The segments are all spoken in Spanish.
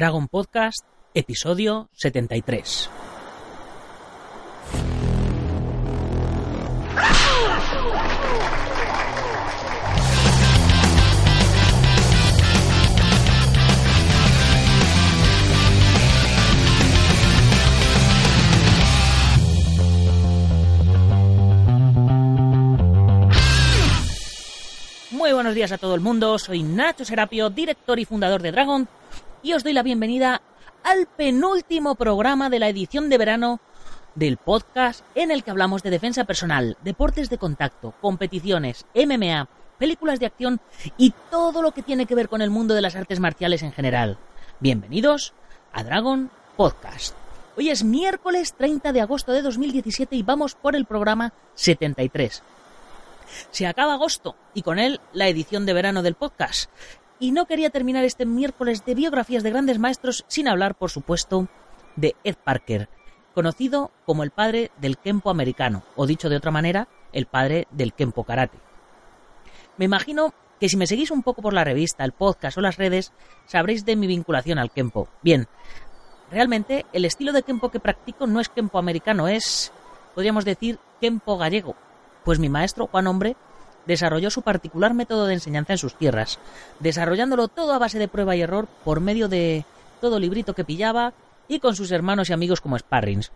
Dragon Podcast, episodio 73. Muy buenos días a todo el mundo, soy Nacho Serapio, director y fundador de Dragon, y os doy la bienvenida al penúltimo programa de la edición de verano del podcast en el que hablamos de defensa personal, deportes de contacto, competiciones, MMA, películas de acción y todo lo que tiene que ver con el mundo de las artes marciales en general. Bienvenidos a Dragon Podcast. Hoy es miércoles 30 de agosto de 2017 y vamos por el programa 73. Se acaba agosto y con él la edición de verano del podcast. Y no quería terminar este miércoles de biografías de grandes maestros sin hablar, por supuesto, de Ed Parker, conocido como el padre del Kenpo americano, o dicho de otra manera, el padre del Kenpo Karate. Me imagino que si me seguís un poco por la revista, el podcast o las redes, sabréis de mi vinculación al Kenpo. Bien, realmente el estilo de Kenpo que practico no es Kenpo americano, es, podríamos decir, Kenpo gallego. Pues mi maestro, Juan Hombre, desarrolló su particular método de enseñanza en sus tierras, desarrollándolo todo a base de prueba y error por medio de todo librito que pillaba y con sus hermanos y amigos como sparrings.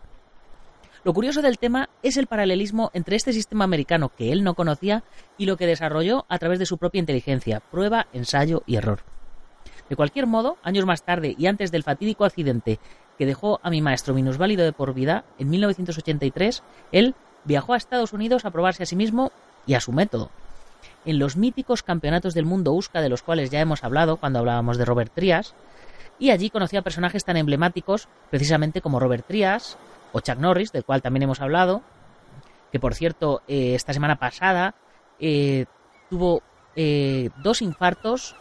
Lo curioso del tema es el paralelismo entre este sistema americano que él no conocía y lo que desarrolló a través de su propia inteligencia, prueba, ensayo y error. De cualquier modo, años más tarde y antes del fatídico accidente que dejó a mi maestro minusválido de por vida, en 1983, él viajó a Estados Unidos a probarse a sí mismo y a su método. En los míticos campeonatos del mundo USCA, de los cuales ya hemos hablado cuando hablábamos de Robert Trías, y allí conocía a personajes tan emblemáticos precisamente como Robert Trías o Chuck Norris, del cual también hemos hablado, que por cierto esta semana pasada tuvo 2 infartos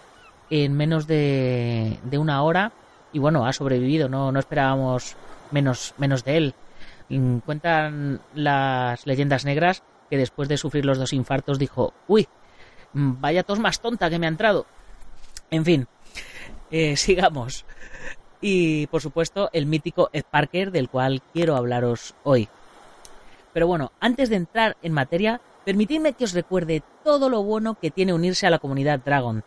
en menos de 1 hora y bueno, ha sobrevivido, no esperábamos menos de él. Cuentan las leyendas negras que después de sufrir los 2 infartos dijo: uy, vaya tos más tonta que me ha entrado. En fin, sigamos. Y por supuesto el mítico Ed Parker, del cual quiero hablaros hoy. Pero bueno, antes de entrar en materia, permitidme que os recuerde todo lo bueno que tiene unirse a la comunidad Dragon.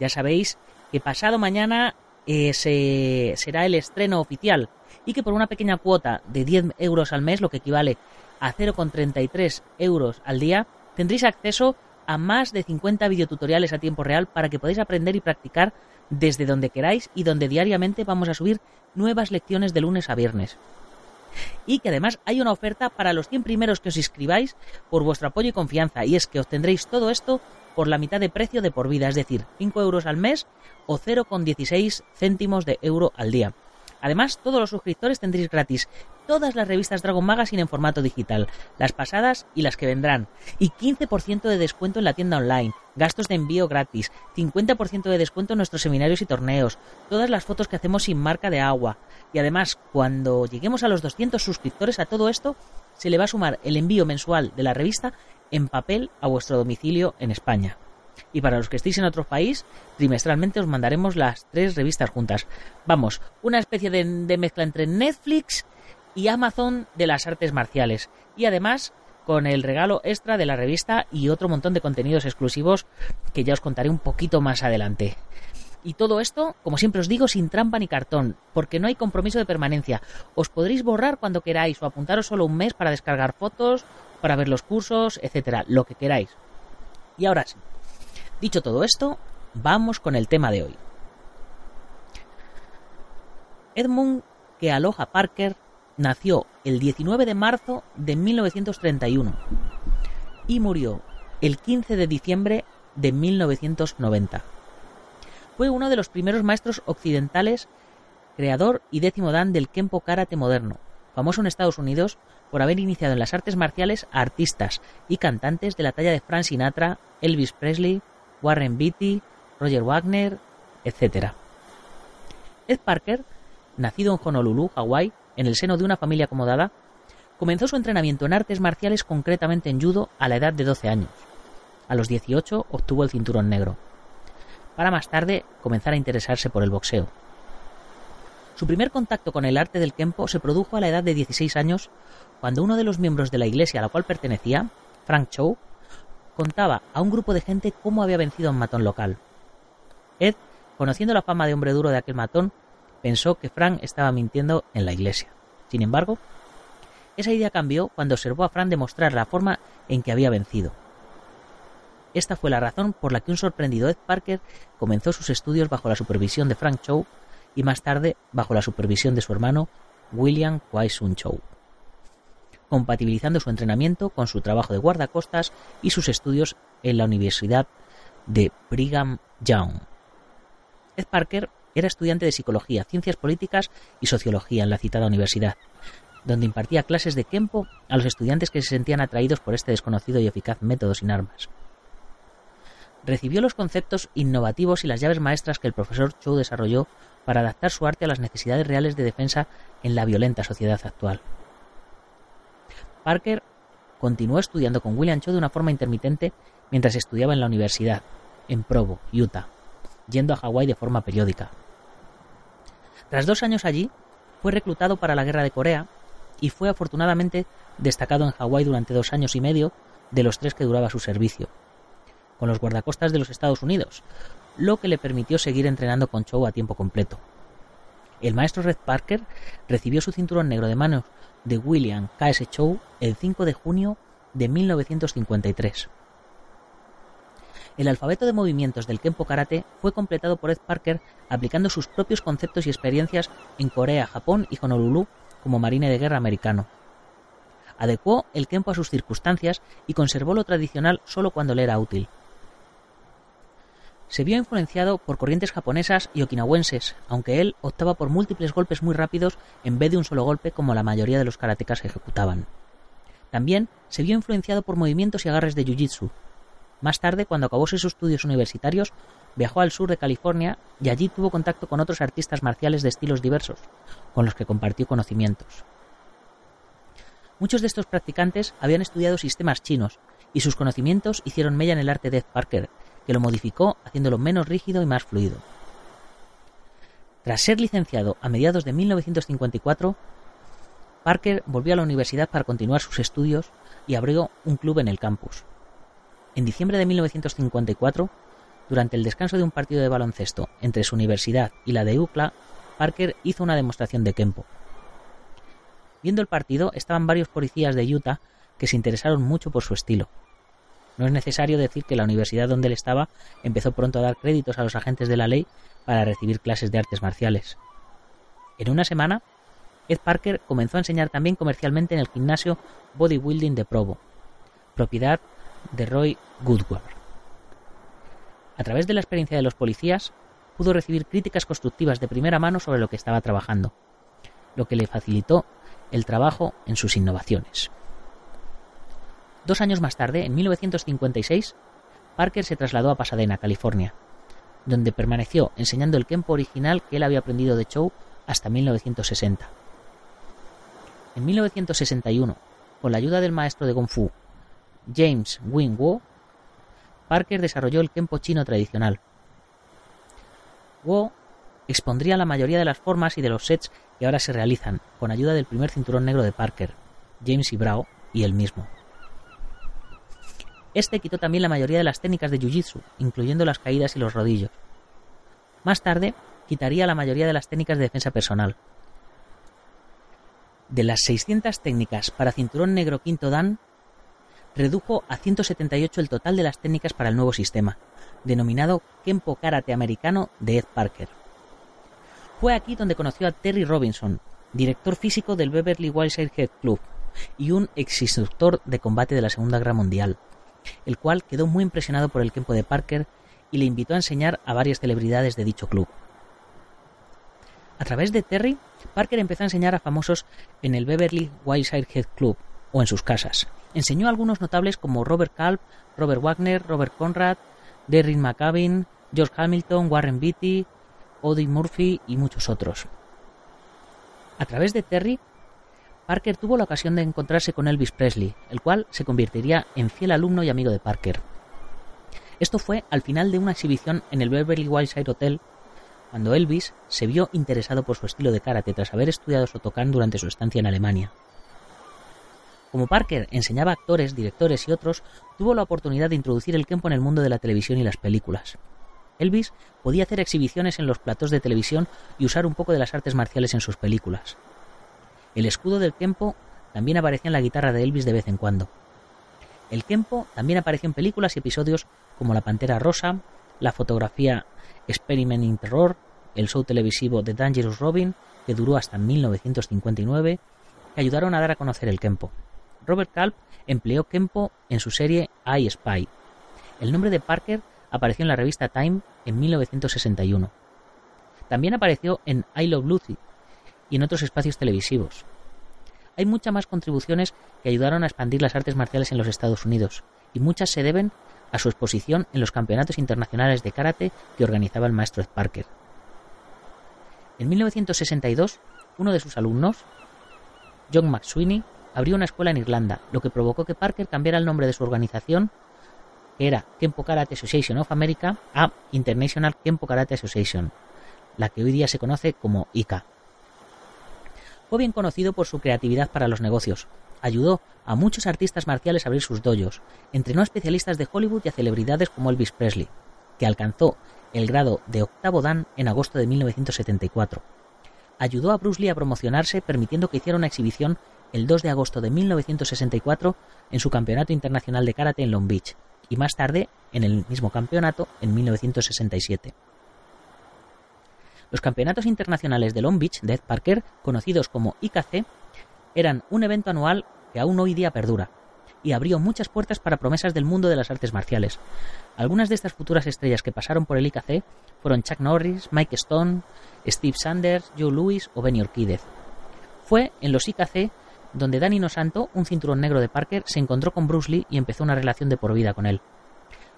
Ya sabéis que pasado mañana será el estreno oficial, y que por una pequeña cuota de 10 euros al mes, lo que equivale a 0,33 euros al día, tendréis acceso a más de 50 videotutoriales a tiempo real para que podáis aprender y practicar desde donde queráis, y donde diariamente vamos a subir nuevas lecciones de lunes a viernes. Y que además hay una oferta para los 100 primeros que os inscribáis por vuestro apoyo y confianza, y es que obtendréis todo esto por la mitad de precio de por vida, es decir, 5 euros al mes o 0,16 céntimos de euro al día. Además, todos los suscriptores tendréis gratis todas las revistas Dragon Magazine en formato digital, las pasadas y las que vendrán, y 15% de descuento en la tienda online, gastos de envío gratis, 50% de descuento en nuestros seminarios y torneos, todas las fotos que hacemos sin marca de agua, y además, cuando lleguemos a los 200 suscriptores, a todo esto se le va a sumar el envío mensual de la revista en papel a vuestro domicilio en España. Y para los que estéis en otro país, trimestralmente os mandaremos las 3 revistas juntas. Vamos, una especie de mezcla entre Netflix y Amazon de las artes marciales. Y además, con el regalo extra de la revista y otro montón de contenidos exclusivos que ya os contaré un poquito más adelante. Y todo esto, como siempre os digo, sin trampa ni cartón, porque no hay compromiso de permanencia. Os podréis borrar cuando queráis o apuntaros solo un mes para descargar fotos, para ver los cursos, etcétera, lo que queráis. Y ahora sí. Dicho todo esto, vamos con el tema de hoy. Edmund Kealoha Parker nació el 19 de marzo de 1931 y murió el 15 de diciembre de 1990. Fue uno de los primeros maestros occidentales, creador y 10º dan del Kenpo Karate moderno, famoso en Estados Unidos por haber iniciado en las artes marciales a artistas y cantantes de la talla de Frank Sinatra, Elvis Presley, Warren Beatty, Robert Wagner, etc. Ed Parker, nacido en Honolulu, Hawái, en el seno de una familia acomodada, comenzó su entrenamiento en artes marciales, concretamente en judo, a la edad de 12 años. A los 18 obtuvo el cinturón negro, para más tarde comenzar a interesarse por el boxeo. Su primer contacto con el arte del Kenpo se produjo a la edad de 16 años, cuando uno de los miembros de la iglesia a la cual pertenecía, Frank Chow, contaba a un grupo de gente cómo había vencido a un matón local. Ed, conociendo la fama de hombre duro de aquel matón, pensó que Frank estaba mintiendo en la iglesia. Sin embargo, esa idea cambió cuando observó a Frank demostrar la forma en que había vencido. Esta fue la razón por la que un sorprendido Ed Parker comenzó sus estudios bajo la supervisión de Frank Chow y más tarde bajo la supervisión de su hermano William Kwai Sun Chow, compatibilizando su entrenamiento con su trabajo de guardacostas y sus estudios en la Universidad de Brigham Young. Ed Parker era estudiante de psicología, ciencias políticas y sociología en la citada universidad, donde impartía clases de Kenpo a los estudiantes que se sentían atraídos por este desconocido y eficaz método sin armas. Recibió los conceptos innovativos y las llaves maestras que el profesor Chow desarrolló para adaptar su arte a las necesidades reales de defensa en la violenta sociedad actual. Parker continuó estudiando con William Chow de una forma intermitente mientras estudiaba en la universidad, en Provo, Utah, yendo a Hawái de forma periódica. Tras 2 años allí, fue reclutado para la Guerra de Corea y fue afortunadamente destacado en Hawái durante 2 años y medio de los 3 que duraba su servicio, con los guardacostas de los Estados Unidos, lo que le permitió seguir entrenando con Chow a tiempo completo. El maestro Red Parker recibió su cinturón negro de manos de William K.S. Chow el 5 de junio de 1953. El alfabeto de movimientos del Kenpo Karate fue completado por Ed Parker aplicando sus propios conceptos y experiencias en Corea, Japón y Honolulu como marine de guerra americano. Adecuó el Kenpo a sus circunstancias y conservó lo tradicional solo cuando le era útil. Se vio influenciado por corrientes japonesas y okinawenses, aunque él optaba por múltiples golpes muy rápidos en vez de un solo golpe como la mayoría de los karatecas ejecutaban. También se vio influenciado por movimientos y agarres de jiu-jitsu. Más tarde, cuando acabó sus estudios universitarios, viajó al sur de California y allí tuvo contacto con otros artistas marciales de estilos diversos, con los que compartió conocimientos. Muchos de estos practicantes habían estudiado sistemas chinos y sus conocimientos hicieron mella en el arte de Ed Parker, que lo modificó haciéndolo menos rígido y más fluido. Tras ser licenciado a mediados de 1954, Parker volvió a la universidad para continuar sus estudios y abrió un club en el campus. En diciembre de 1954, durante el descanso de un partido de baloncesto entre su universidad y la de UCLA, Parker hizo una demostración de Kenpo. Viendo el partido, estaban varios policías de Utah que se interesaron mucho por su estilo. No es necesario decir que la universidad donde él estaba empezó pronto a dar créditos a los agentes de la ley para recibir clases de artes marciales. En una semana, Ed Parker comenzó a enseñar también comercialmente en el gimnasio Bodybuilding de Provo, propiedad de Roy Goodward. A través de la experiencia de los policías, pudo recibir críticas constructivas de primera mano sobre lo que estaba trabajando, lo que le facilitó el trabajo en sus innovaciones. 2 años más tarde, en 1956, Parker se trasladó a Pasadena, California, donde permaneció enseñando el Kenpo original que él había aprendido de Chow hasta 1960. En 1961, con la ayuda del maestro de Kung Fu, James Wing Wu, Parker desarrolló el Kenpo chino tradicional. Wu expondría la mayoría de las formas y de los sets que ahora se realizan, con ayuda del primer cinturón negro de Parker, James Ibrau y él mismo. Este quitó también la mayoría de las técnicas de jiu-jitsu, incluyendo las caídas y los rodillos. Más tarde, quitaría la mayoría de las técnicas de defensa personal. De las 600 técnicas para cinturón negro quinto dan, redujo a 178 el total de las técnicas para el nuevo sistema, denominado Kenpo Karate Americano de Ed Parker. Fue aquí donde conoció a Terry Robinson, director físico del Beverly Wilshire Head Club y un exinstructor de combate de la Segunda Guerra Mundial, el cual quedó muy impresionado por el Kenpo de Parker y le invitó a enseñar a varias celebridades de dicho club. A través de Terry, Parker empezó a enseñar a famosos en el Beverly Wilshire Head Club o en sus casas. Enseñó a algunos notables como Robert Culp, Robert Wagner, Robert Conrad, Darren McGavin, George Hamilton, Warren Beatty, Audie Murphy y muchos otros. A través de Terry, Parker tuvo la ocasión de encontrarse con Elvis Presley, el cual se convertiría en fiel alumno y amigo de Parker. Esto fue al final de una exhibición en el Beverly Wilshire Hotel, cuando Elvis se vio interesado por su estilo de karate tras haber estudiado Shotokan durante su estancia en Alemania. Como Parker enseñaba a actores, directores y otros, tuvo la oportunidad de introducir el Kenpo en el mundo de la televisión y las películas. Elvis podía hacer exhibiciones en los platós de televisión y usar un poco de las artes marciales en sus películas. El escudo del Kenpo también aparecía en la guitarra de Elvis de vez en cuando. El Kenpo también apareció en películas y episodios como La Pantera Rosa, la fotografía Experiment in Terror, el show televisivo The Dangerous Robin, que duró hasta 1959, que ayudaron a dar a conocer el Kenpo. Robert Culp empleó Kenpo en su serie I Spy. El nombre de Parker apareció en la revista Time en 1961. También apareció en I Love Lucy y en otros espacios televisivos. Hay muchas más contribuciones que ayudaron a expandir las artes marciales en los Estados Unidos, y muchas se deben a su exposición en los campeonatos internacionales de karate que organizaba el maestro Ed Parker. En 1962, uno de sus alumnos, John McSweeney, abrió una escuela en Irlanda, lo que provocó que Parker cambiara el nombre de su organización, que era Kenpo Karate Association of America, a International Kenpo Karate Association, la que hoy día se conoce como IKA. Fue bien conocido por su creatividad para los negocios. Ayudó a muchos artistas marciales a abrir sus dojos, entrenó a especialistas de Hollywood y a celebridades como Elvis Presley, que alcanzó el grado de octavo dan en agosto de 1974. Ayudó a Bruce Lee a promocionarse, permitiendo que hiciera una exhibición el 2 de agosto de 1964 en su Campeonato Internacional de Karate en Long Beach, y más tarde en el mismo campeonato en 1967. Los campeonatos internacionales de Long Beach de Ed Parker, conocidos como IKC, eran un evento anual que aún hoy día perdura, y abrió muchas puertas para promesas del mundo de las artes marciales. Algunas de estas futuras estrellas que pasaron por el IKC fueron Chuck Norris, Mike Stone, Steve Sanders, Joe Louis o Benny Urquídez. Fue en los IKC donde Danny Nosanto, un cinturón negro de Parker, se encontró con Bruce Lee y empezó una relación de por vida con él.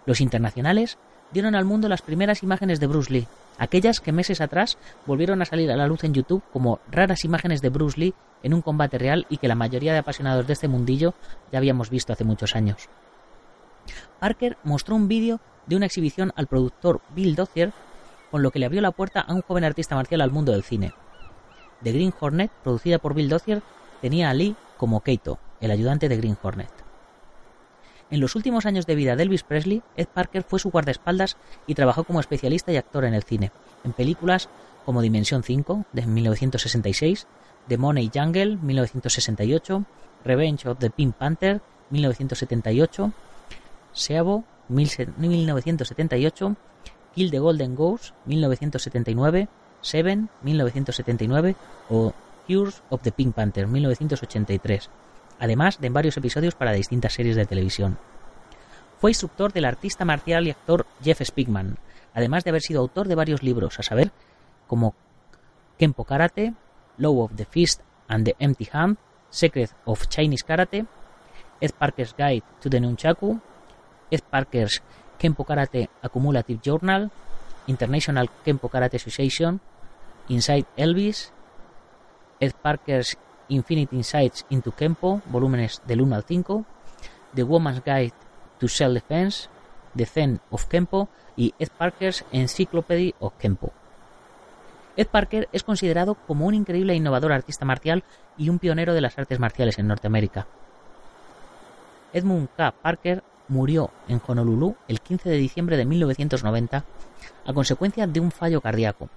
Los internacionales dieron al mundo las primeras imágenes de Bruce Lee, aquellas que meses atrás volvieron a salir a la luz en YouTube como raras imágenes de Bruce Lee en un combate real y que la mayoría de apasionados de este mundillo ya habíamos visto hace muchos años. Parker mostró un vídeo de una exhibición al productor Bill Dozier, con lo que le abrió la puerta a un joven artista marcial al mundo del cine. The Green Hornet, producida por Bill Dozier, tenía a Lee como Keito, el ayudante de Green Hornet. En los últimos años de vida de Elvis Presley, Ed Parker fue su guardaespaldas y trabajó como especialista y actor en el cine, en películas como Dimensión 5, de 1966, The Money Jungle, 1968, Revenge of the Pink Panther, 1978, Seabo, 1978, Kill the Golden Goose, 1979, Seven, 1979 o Cures of the Pink Panther, 1983, además de en varios episodios para distintas series de televisión. Fue instructor del artista marcial y actor Jeff Speakman, además de haber sido autor de varios libros, a saber, como Kenpo Karate, Law of the Fist and the Empty Hand, Secret of Chinese Karate, Ed Parker's Guide to the Nunchaku, Ed Parker's Kenpo Karate Accumulative Journal, International Kenpo Karate Association, Inside Elvis, Ed Parker's Infinite Insights into Kenpo, volúmenes del 1 al 5, The Woman's Guide to Self-Defense, The Zen of Kenpo y Ed Parker's Encyclopedia of Kenpo. Ed Parker es considerado como un increíble e innovador artista marcial y un pionero de las artes marciales en Norteamérica. Edmund K. Parker murió en Honolulu el 15 de diciembre de 1990 a consecuencia de un fallo cardíaco.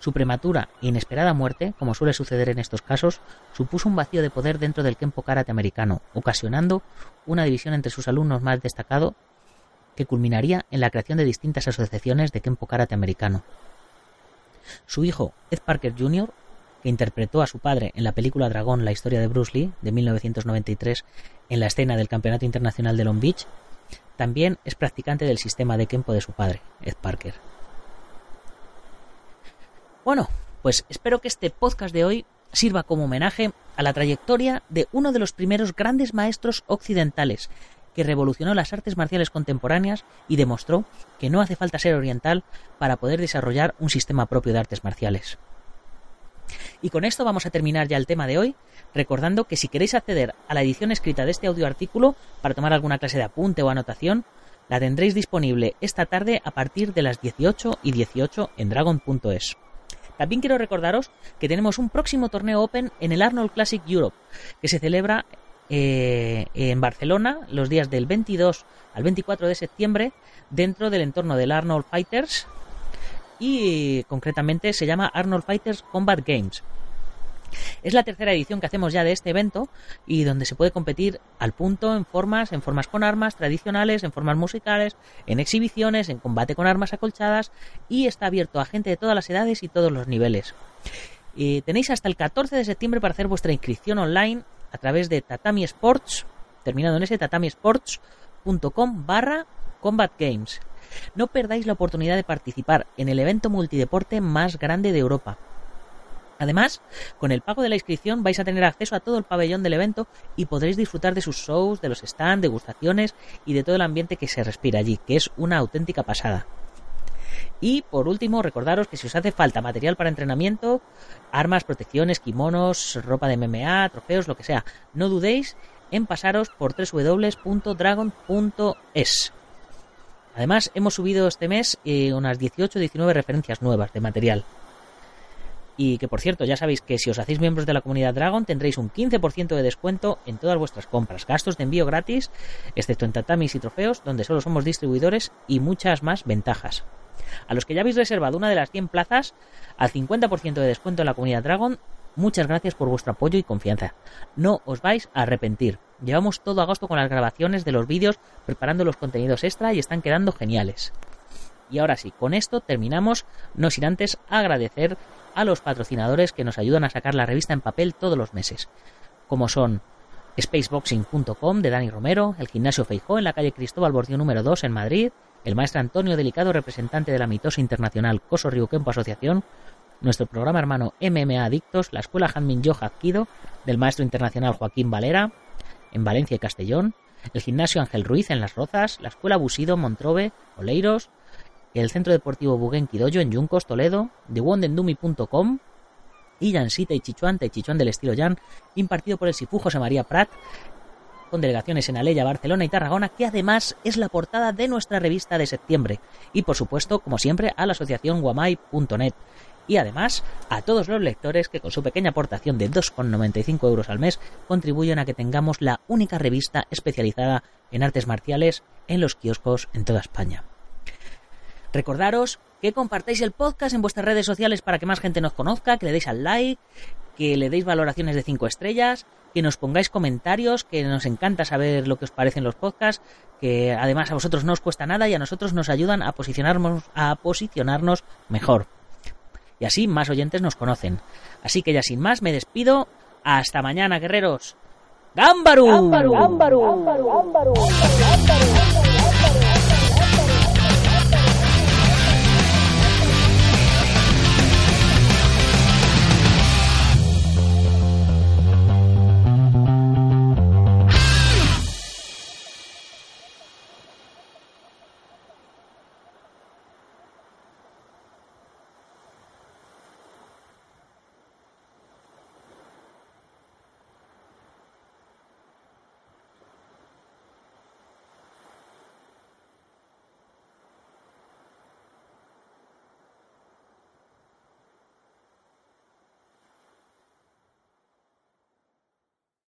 Su prematura e inesperada muerte, como suele suceder en estos casos, supuso un vacío de poder dentro del Kenpo Karate americano, ocasionando una división entre sus alumnos más destacados que culminaría en la creación de distintas asociaciones de Kenpo Karate americano. Su hijo, Ed Parker Jr., que interpretó a su padre en la película Dragón, la historia de Bruce Lee, de 1993, en la escena del Campeonato Internacional de Long Beach, también es practicante del sistema de Kenpo de su padre, Ed Parker. Bueno, pues espero que este podcast de hoy sirva como homenaje a la trayectoria de uno de los primeros grandes maestros occidentales que revolucionó las artes marciales contemporáneas y demostró que no hace falta ser oriental para poder desarrollar un sistema propio de artes marciales. Y con esto vamos a terminar ya el tema de hoy, recordando que si queréis acceder a la edición escrita de este audio artículo para tomar alguna clase de apunte o anotación, La tendréis disponible esta tarde a partir de las 18:18 en dragon.es. También quiero recordaros que tenemos un próximo torneo Open en el Arnold Classic Europe, que se celebra en Barcelona los días del 22 al 24 de septiembre dentro del entorno del Arnold Fighters, y concretamente se llama Arnold Fighters Combat Games. Es la tercera edición que hacemos ya de este evento, y donde se puede competir al punto en formas con armas tradicionales, en formas musicales, en exhibiciones, en combate con armas acolchadas, y está abierto a gente de todas las edades y todos los niveles. Y tenéis hasta el 14 de septiembre para hacer vuestra inscripción online a través de Tatami Sports, terminado en ese, tatamisports.com/combatgames. No perdáis la oportunidad de participar en el evento multideporte más grande de Europa. Además, con el pago de la inscripción vais a tener acceso a todo el pabellón del evento y podréis disfrutar de sus shows, de los stands, degustaciones y de todo el ambiente que se respira allí, que es una auténtica pasada. Y por último, recordaros que si os hace falta material para entrenamiento, armas, protecciones, kimonos, ropa de MMA, trofeos, lo que sea, no dudéis en pasaros por www.dragon.es. Además, hemos subido este mes unas 18 o 19 referencias nuevas de material. Y que, por cierto, ya sabéis que si os hacéis miembros de la comunidad Dragon tendréis un 15% de descuento en todas vuestras compras, gastos de envío gratis, excepto en tatamis y trofeos, donde solo somos distribuidores, y muchas más ventajas. A los que ya habéis reservado una de las 100 plazas, al 50% de descuento en la comunidad Dragon, muchas gracias por vuestro apoyo y confianza. No os vais a arrepentir. Llevamos todo agosto con las grabaciones de los vídeos, preparando los contenidos extra, y están quedando geniales. Y ahora sí, con esto terminamos, no sin antes agradecer a los patrocinadores que nos ayudan a sacar la revista en papel todos los meses, como son spaceboxing.com de Dani Romero, el Gimnasio Feijó en la calle Cristóbal Bordiú número 2 en Madrid, el maestro Antonio Delicado, representante de la mitosa internacional Koso Ryukenpo Asociación, nuestro programa hermano MMA Adictos, la Escuela Hanmin Yoha Hapkido del maestro internacional Joaquín Valera en Valencia y Castellón, el Gimnasio Ángel Ruiz en Las Rozas, la Escuela Busido Montrobe, Oleiros, el Centro Deportivo Buguen Kidoyo en Yuncos, Toledo, TheWondendumi.com y Yansita y Chichuan, Taichichuan del estilo Yan, impartido por el Sifu José María Prat, con delegaciones en Alella, Barcelona y Tarragona, que además es la portada de nuestra revista de septiembre. Y por supuesto, como siempre, a la asociación guamai.net. Y además, a todos los lectores que con su pequeña aportación de 2,95 euros al mes contribuyen a que tengamos la única revista especializada en artes marciales en los kioscos en toda España. Recordaros que compartáis el podcast en vuestras redes sociales para que más gente nos conozca, que le deis al like, que le deis valoraciones de 5 estrellas, que nos pongáis comentarios, que nos encanta saber lo que os parecen los podcasts, que además a vosotros no os cuesta nada y a nosotros nos ayudan a posicionarnos mejor. Y así más oyentes nos conocen. Así que ya sin más me despido. Hasta mañana, guerreros. ¡Gámbaru!